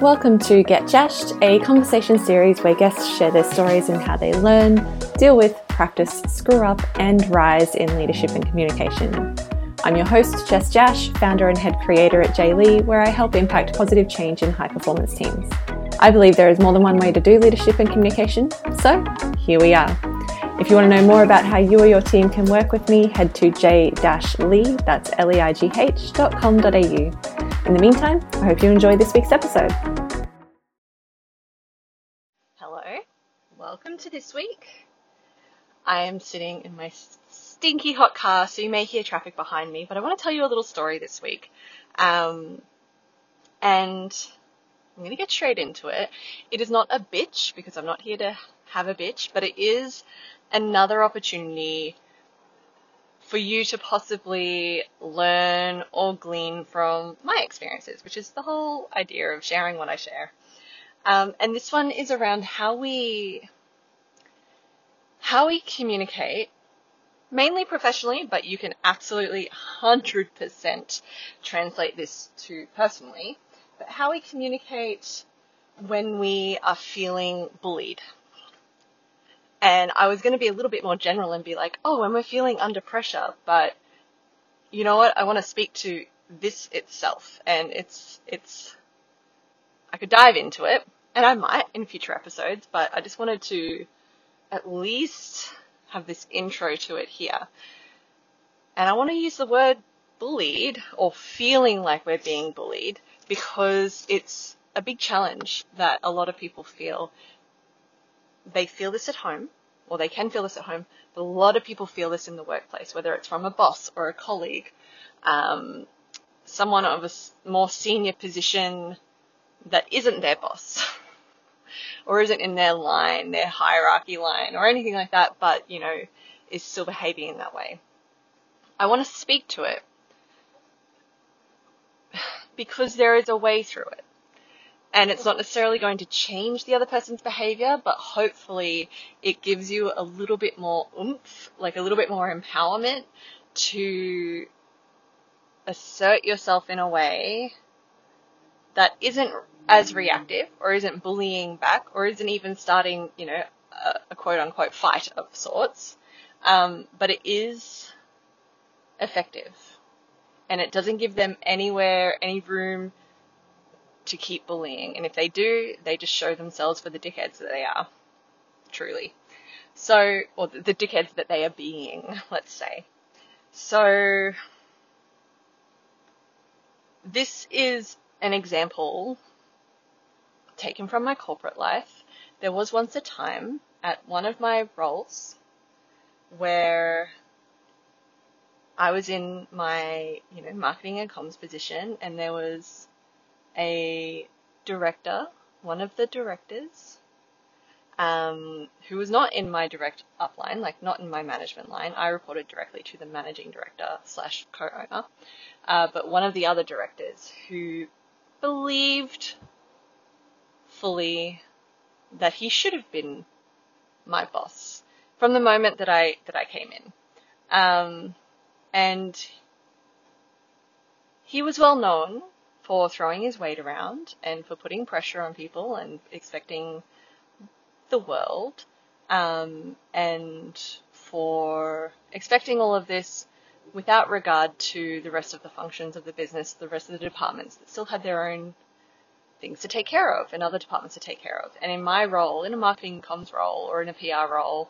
Welcome to Get Jashed, a conversation series where guests share their stories and how they learn, deal with, practice, screw up, and rise in leadership and communication. I'm your host, Jess Jash, founder and head creator at Jay Lee, where I help impact positive change in high-performance teams. I believe there is more than one way to do leadership and communication, so here we are. If you want to know more about how you or your team can work with me, head to j-lee, that's leigh.com.au. In the meantime, I hope you enjoy this week's episode. Hello, welcome to this week. I am sitting in my stinky hot car, so you may hear traffic behind me, but I want to tell you a little story this week. And I'm going to get straight into it. It is not a bitch, because I'm not here to have a bitch, but it is another opportunity for you to possibly learn or glean from my experiences, which is the whole idea of sharing what I share. And this one is around how we communicate, mainly professionally, but you can absolutely 100% translate this to personally, but how we communicate when we are feeling bullied. And I was going to be a little bit more general and be like, oh, when we're feeling under pressure, but you know what? I want to speak to this itself, and I could dive into it, and I might in future episodes, but I just wanted to at least have this intro to it here. And I want to use the word bullied or feeling like we're being bullied because it's a big challenge that a lot of people feel. They feel this at home, or they can feel this at home, but a lot of people feel this in the workplace, whether it's from a boss or a colleague, someone of a more senior position that isn't their boss or isn't in their line, their hierarchy line or anything like that, but, you know, is still behaving in that way. I want to speak to it because there is a way through it. And it's not necessarily going to change the other person's behavior, but hopefully it gives you a little bit more oomph, like a little bit more empowerment to assert yourself in a way that isn't as reactive or isn't bullying back or isn't even starting, you know, a quote unquote fight of sorts. But it is effective, and it doesn't give them any room to keep bullying, and if they do, they just show themselves for the dickheads that they are, truly. So, or the dickheads that they are being, let's say. So, this is an example taken from my corporate life. There was once a time at one of my roles where I was in my, you know, marketing and comms position, and there was a director, one of the directors, who was not in my direct upline, like not in my management line. I reported directly to the managing director / co-owner, but one of the other directors who believed fully that he should have been my boss from the moment that I came in. And he was well known for throwing his weight around and for putting pressure on people and expecting the world, and for expecting all of this without regard to the rest of the functions of the business, the rest of the departments that still had their own things to take care of and other departments to take care of. And in my role, in a marketing comms role or in a PR role,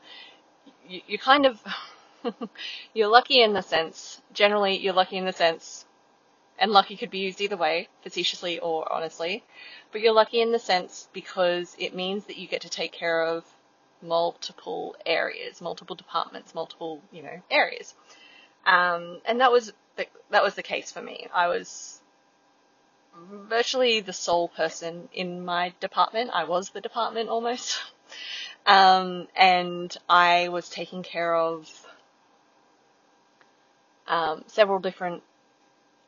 you kind of, you're lucky in the sense, and lucky could be used either way, facetiously or honestly. But you're lucky in the sense because it means that you get to take care of multiple areas, multiple departments, multiple, you know, areas. And that was the case for me. I was virtually the sole person in my department. I was the department almost. And I was taking care of several different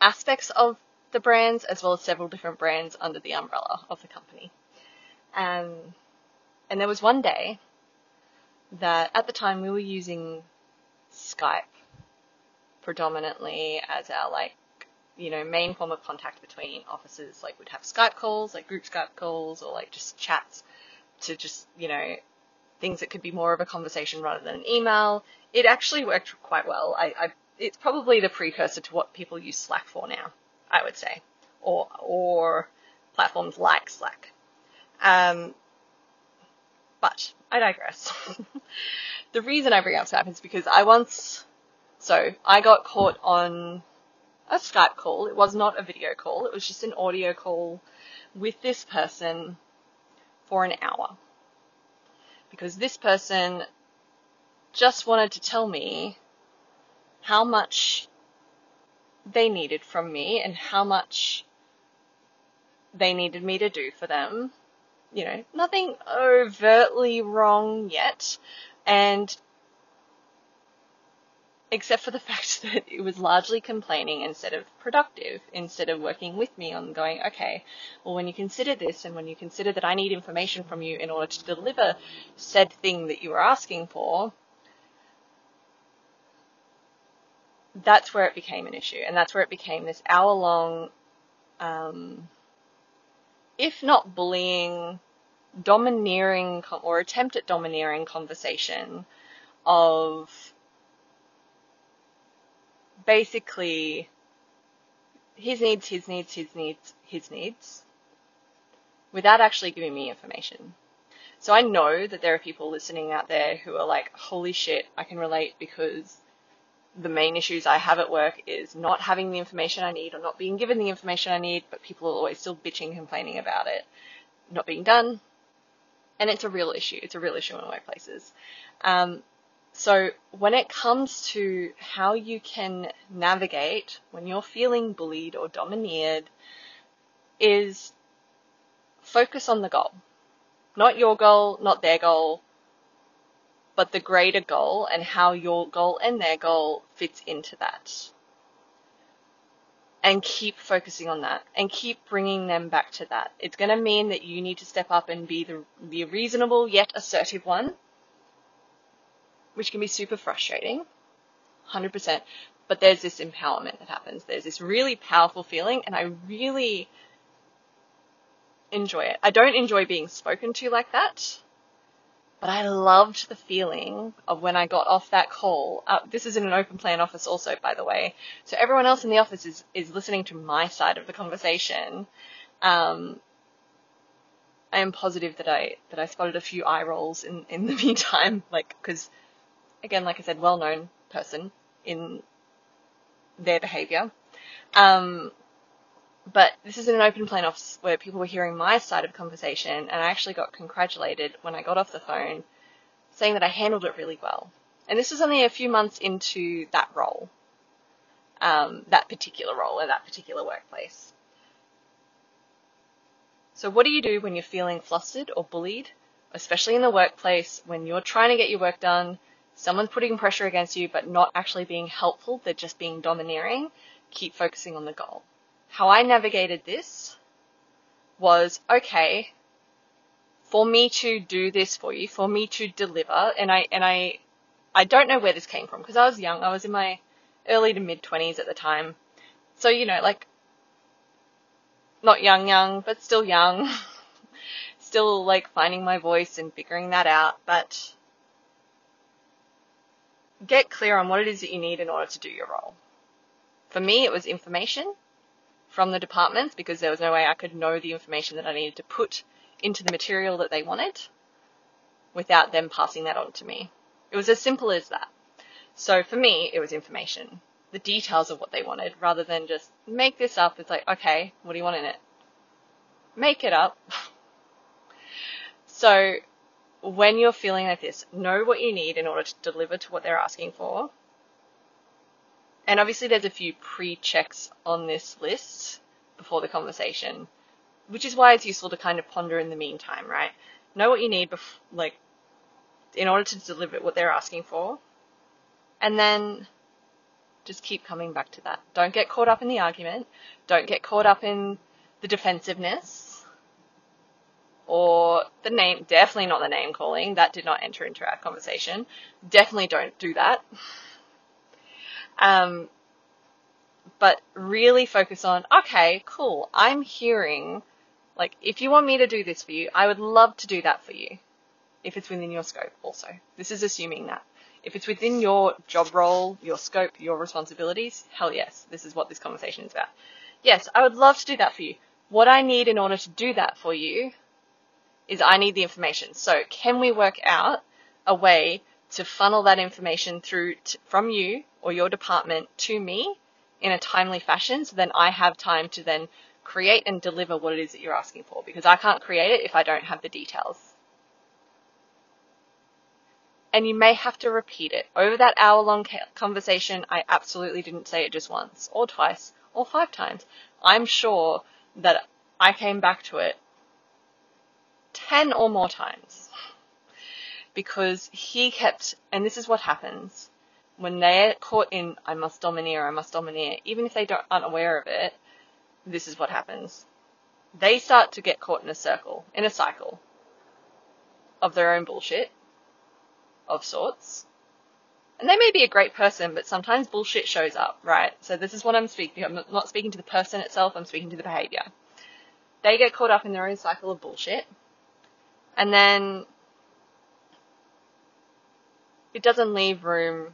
aspects of the brands, as well as several different brands under the umbrella of the company. And there was one day that at the time we were using Skype predominantly as our, like, you know, main form of contact between offices, like, would have Skype calls, like group Skype calls, or like just chats to just, you know, things that could be more of a conversation rather than an email. It actually worked quite well. It's probably the precursor to what people use Slack for now, I would say, or platforms like Slack. But I digress. The reason I bring up Skype is because I got caught on a Skype call. It was not a video call. It was just an audio call with this person for an hour, because this person just wanted to tell me how much they needed from me and how much they needed me to do for them. You know, nothing overtly wrong yet, and except for the fact that it was largely complaining instead of productive, instead of working with me on going, okay, well, when you consider this and when you consider that I need information from you in order to deliver said thing that you were asking for, that's where it became an issue. And that's where it became this hour-long, if not bullying, domineering or attempt at domineering conversation of basically his needs, without actually giving me information. So I know that there are people listening out there who are like, holy shit, I can relate, because the main issues I have at work is not having the information I need or not being given the information I need, but people are always still bitching, complaining about it not being done. And it's a real issue. It's a real issue in workplaces. So when it comes to how you can navigate when you're feeling bullied or domineered, is focus on the goal. Not your goal, not their goal, but the greater goal and how your goal and their goal fits into that. And keep focusing on that and keep bringing them back to that. It's going to mean that you need to step up and be the reasonable yet assertive one, which can be super frustrating, 100%. But there's this empowerment that happens. There's this really powerful feeling, and I really enjoy it. I don't enjoy being spoken to like that, but I loved the feeling of when I got off that call. This is in an open plan office also, by the way. So everyone else in the office is listening to my side of the conversation. I am positive that I spotted a few eye rolls in the meantime, like, because, again, like I said, well-known person in their behavior. But this is in an open plan office where people were hearing my side of the conversation, and I actually got congratulated when I got off the phone saying that I handled it really well. And this was only a few months into that role, that particular role in that particular workplace. So what do you do when you're feeling flustered or bullied, especially in the workplace, when you're trying to get your work done, someone's putting pressure against you but not actually being helpful, they're just being domineering? Keep focusing on the goal. How I navigated this was, okay, for me to do this for you, for me to deliver, and I don't know where this came from, because I was young. I was in my early to mid-20s at the time. So, you know, like, not young, but still young, still, like, finding my voice and figuring that out. But get clear on what it is that you need in order to do your role. For me, it was information from the departments, because there was no way I could know the information that I needed to put into the material that they wanted without them passing that on to me. It was as simple as that. So for me, it was information, the details of what they wanted, rather than just make this up. It's like, okay, what do you want in it? Make it up. So when you're feeling like this, know what you need in order to deliver to what they're asking for. And obviously there's a few pre-checks on this list before the conversation, which is why it's useful to kind of ponder in the meantime, right? Know what you need in order to deliver what they're asking for, and then just keep coming back to that. Don't get caught up in the argument. Don't get caught up in the defensiveness or the name, definitely not the name calling. That did not enter into our conversation. Definitely don't do that. but really focus on, okay, cool, I'm hearing, like, if you want me to do this for you, I would love to do that for you, if it's within your scope also. This is assuming that. If it's within your job role, your scope, your responsibilities, hell yes, this is what this conversation is about. Yes, I would love to do that for you. What I need in order to do that for you is I need the information. So can we work out a way to funnel that information through from you or your department to me in a timely fashion, so then I have time to then create and deliver what it is that you're asking for, because I can't create it if I don't have the details. And you may have to repeat it. Over that hour-long conversation, I absolutely didn't say it just once or twice or 5 times. I'm sure that I came back to it 10 or more times, because he kept, and this is what happens when they're caught in, I must domineer, even if they aren't aware of it, this is what happens. They start to get caught in a cycle of their own bullshit of sorts. And they may be a great person, but sometimes bullshit shows up, right? So this is what I'm speaking. I'm not speaking to the person itself. I'm speaking to the behavior. They get caught up in their own cycle of bullshit. And then it doesn't leave room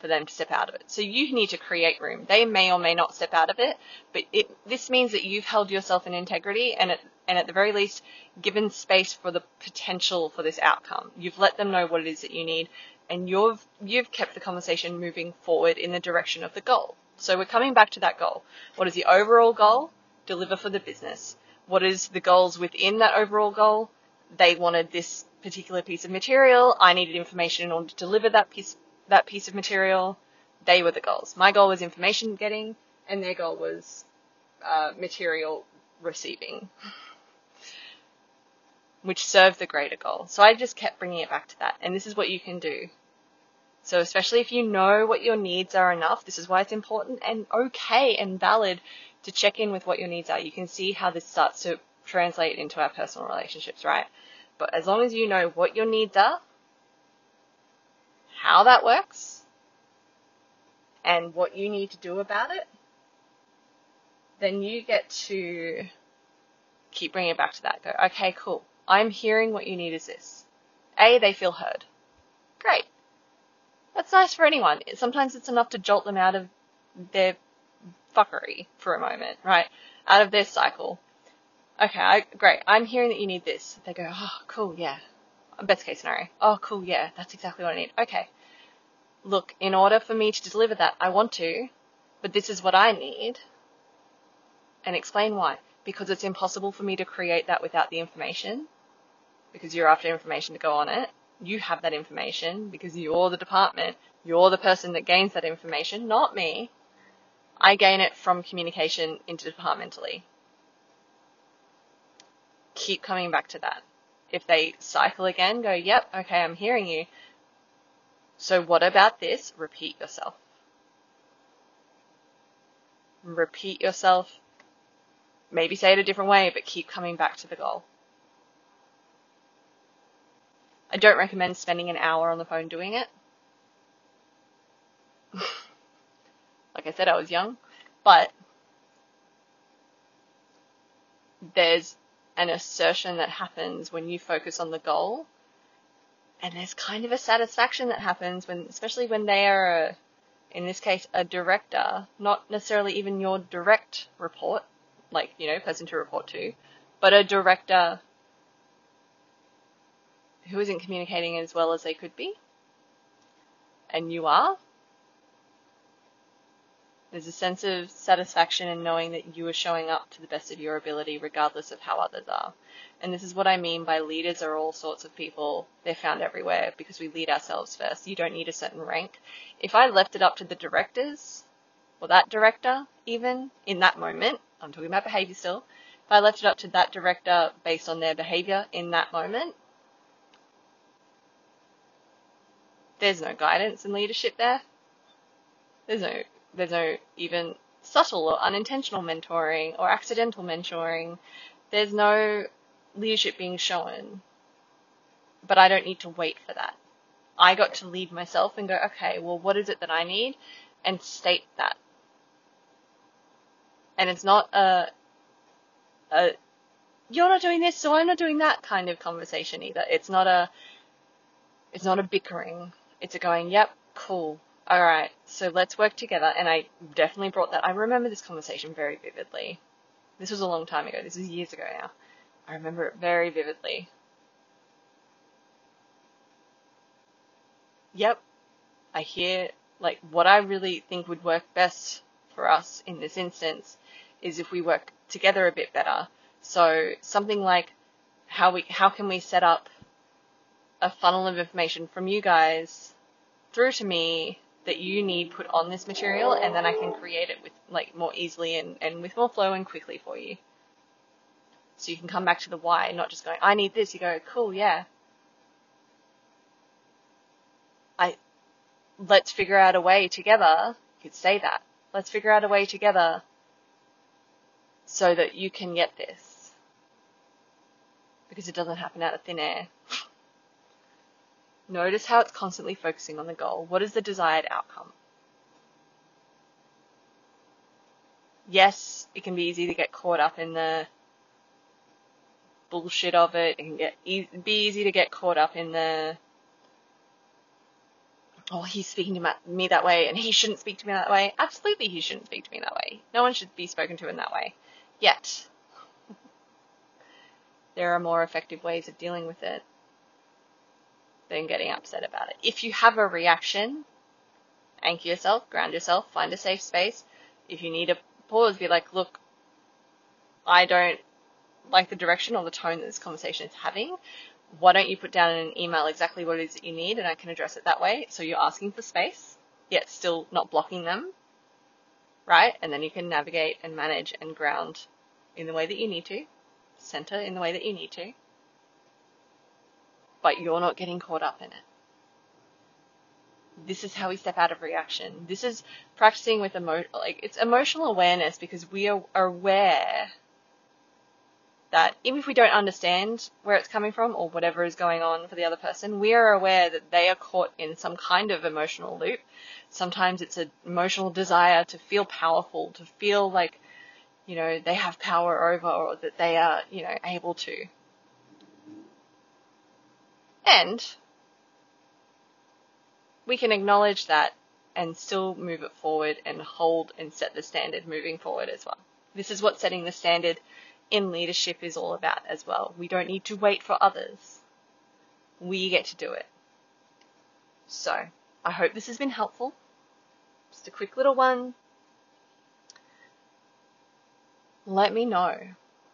for them to step out of it. So you need to create room. They may or may not step out of it, but this means that you've held yourself in integrity and at the very least given space for the potential for this outcome. You've let them know what it is that you need, and you've kept the conversation moving forward in the direction of the goal. So we're coming back to that goal. What is the overall goal? Deliver for the business. What is the goals within that overall goal? They wanted this particular piece of material. I needed information in order to deliver that piece of material. They were the goals. My goal was information getting, and their goal was material receiving, which served the greater goal. So I just kept bringing it back to that, and this is what you can do. So especially if you know what your needs are enough, this is why it's important and okay and valid to check in with what your needs are. You can see how this starts to translate into our personal relationships, right? But as long as you know what your needs are, how that works, and what you need to do about it, then you get to keep bringing it back to that. Go, okay, cool. I'm hearing what you need is this. A, they feel heard. Great. That's nice for anyone. Sometimes it's enough to jolt them out of their fuckery for a moment, right? Out of their cycle. Okay, great. I'm hearing that you need this. They go, oh, cool, yeah. Best case scenario. Oh, cool, yeah, that's exactly what I need. Okay, look, in order for me to deliver that, I want to, but this is what I need. And explain why. Because it's impossible for me to create that without the information, because you're after information to go on it. You have that information because you're the department. You're the person that gains that information, not me. I gain it from communication interdepartmentally. Keep coming back to that. If they cycle again, go, yep, okay, I'm hearing you. So what about this? Repeat yourself. Repeat yourself. Maybe say it a different way, but keep coming back to the goal. I don't recommend spending an hour on the phone doing it. Like I said, I was young, but there's an assertion that happens when you focus on the goal, and there's kind of a satisfaction that happens when, especially when they are, in this case, a director, not necessarily even your direct report, like, you know, person to report to, but a director who isn't communicating as well as they could be, and you are. There's a sense of satisfaction in knowing that you are showing up to the best of your ability, regardless of how others are. And this is what I mean by leaders are all sorts of people. They're found everywhere because we lead ourselves first. You don't need a certain rank. If I left it up to the directors, or that director even, in that moment, I'm talking about behavior still, if I left it up to that director based on their behavior in that moment, there's no guidance and leadership there. There's no even subtle or unintentional mentoring or accidental mentoring. There's no leadership being shown. But I don't need to wait for that. I got to lead myself and go, okay, well, what is it that I need? And state that. And it's not a you're not doing this, so I'm not doing that kind of conversation either. It's not a bickering. It's a going, yep, cool. All right, so let's work together. And I definitely brought that. I remember this conversation very vividly. This was a long time ago. This was years ago now. I remember it very vividly. Yep, I hear, like, what I really think would work best for us in this instance is if we work together a bit better. So something like how can we set up a funnel of information from you guys through to me that you need put on this material, and then I can create it with, like, more easily and with more flow and quickly for you. So you can come back to the why, not just going, I need this. You go, cool, yeah. Let's figure out a way together. You could say that. Let's figure out a way together so that you can get this. Because it doesn't happen out of thin air. Notice how it's constantly focusing on the goal. What is the desired outcome? Yes, it can be easy to get caught up in the bullshit of it. It can be easy to get caught up in the, oh, he's speaking to me that way, and he shouldn't speak to me that way. Absolutely, he shouldn't speak to me that way. No one should be spoken to in that way. Yet, there are more effective ways of dealing with it than getting upset about it. If you have a reaction, anchor yourself, ground yourself, find a safe space. If you need a pause, be like, look, I don't like the direction or the tone that this conversation is having. Why don't you put down in an email exactly what it is that you need, and I can address it that way. So you're asking for space, yet still not blocking them, right? And then you can navigate and manage and ground in the way that you need to, center in the way that you need to, but you're not getting caught up in it. This is how we step out of reaction. This is practicing with it's emotional awareness, because we are aware that even if we don't understand where it's coming from or whatever is going on for the other person, we are aware that they are caught in some kind of emotional loop. Sometimes it's an emotional desire to feel powerful, to feel like, you know, they have power over, or that they are, you know, able to. And we can acknowledge that and still move it forward and hold and set the standard moving forward as well. This is what setting the standard in leadership is all about as well. We don't need to wait for others. We get to do it. So I hope this has been helpful. Just a quick little one. Let me know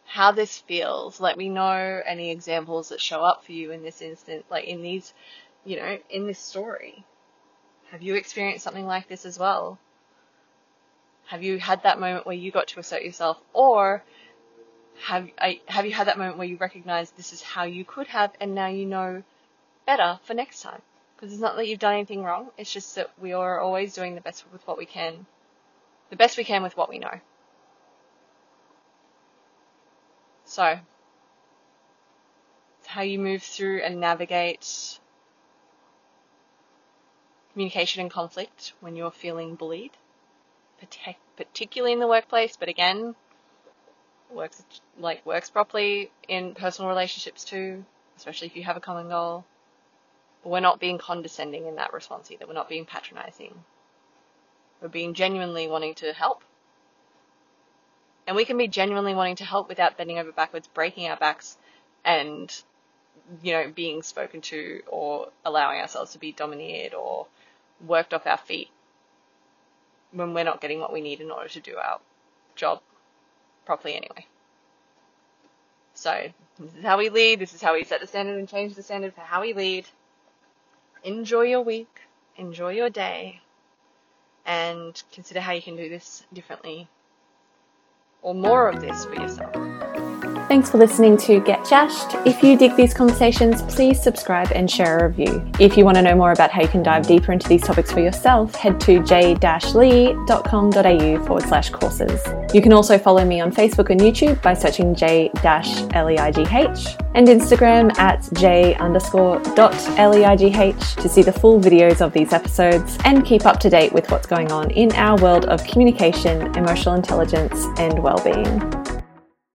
how this feels. Let me know any examples that show up for you in this instance, like in these, you know, in this story. Have you experienced something like this as well? Have you had that moment where you got to assert yourself, or have you had that moment where you recognize this is how you could have, and now you know better for next time? Because it's not that you've done anything wrong. It's just that we are always doing the best with what we can, the best we can with what we know. So how you move through and navigate communication and conflict when you're feeling bullied, particularly in the workplace, but again, works properly in personal relationships too, especially if you have a common goal. But we're not being condescending in that response either. We're not being patronizing. We're being genuinely wanting to help. And we can be genuinely wanting to help without bending over backwards, breaking our backs, and, you know, being spoken to or allowing ourselves to be domineered or worked off our feet when we're not getting what we need in order to do our job properly anyway. So this is how we lead. This is how we set the standard and change the standard for how we lead. Enjoy your week. Enjoy your day. And consider how you can do this differently, or more of this for yourself. Thanks for listening to Get Jashed. If you dig these conversations, please subscribe and share a review. If you want to know more about how you can dive deeper into these topics for yourself, head to jay-lee.com.au/courses. You can also follow me on Facebook and YouTube by searching J-Leigh and Instagram at j_leigh to see the full videos of these episodes and keep up to date with what's going on in our world of communication, emotional intelligence, and well-being.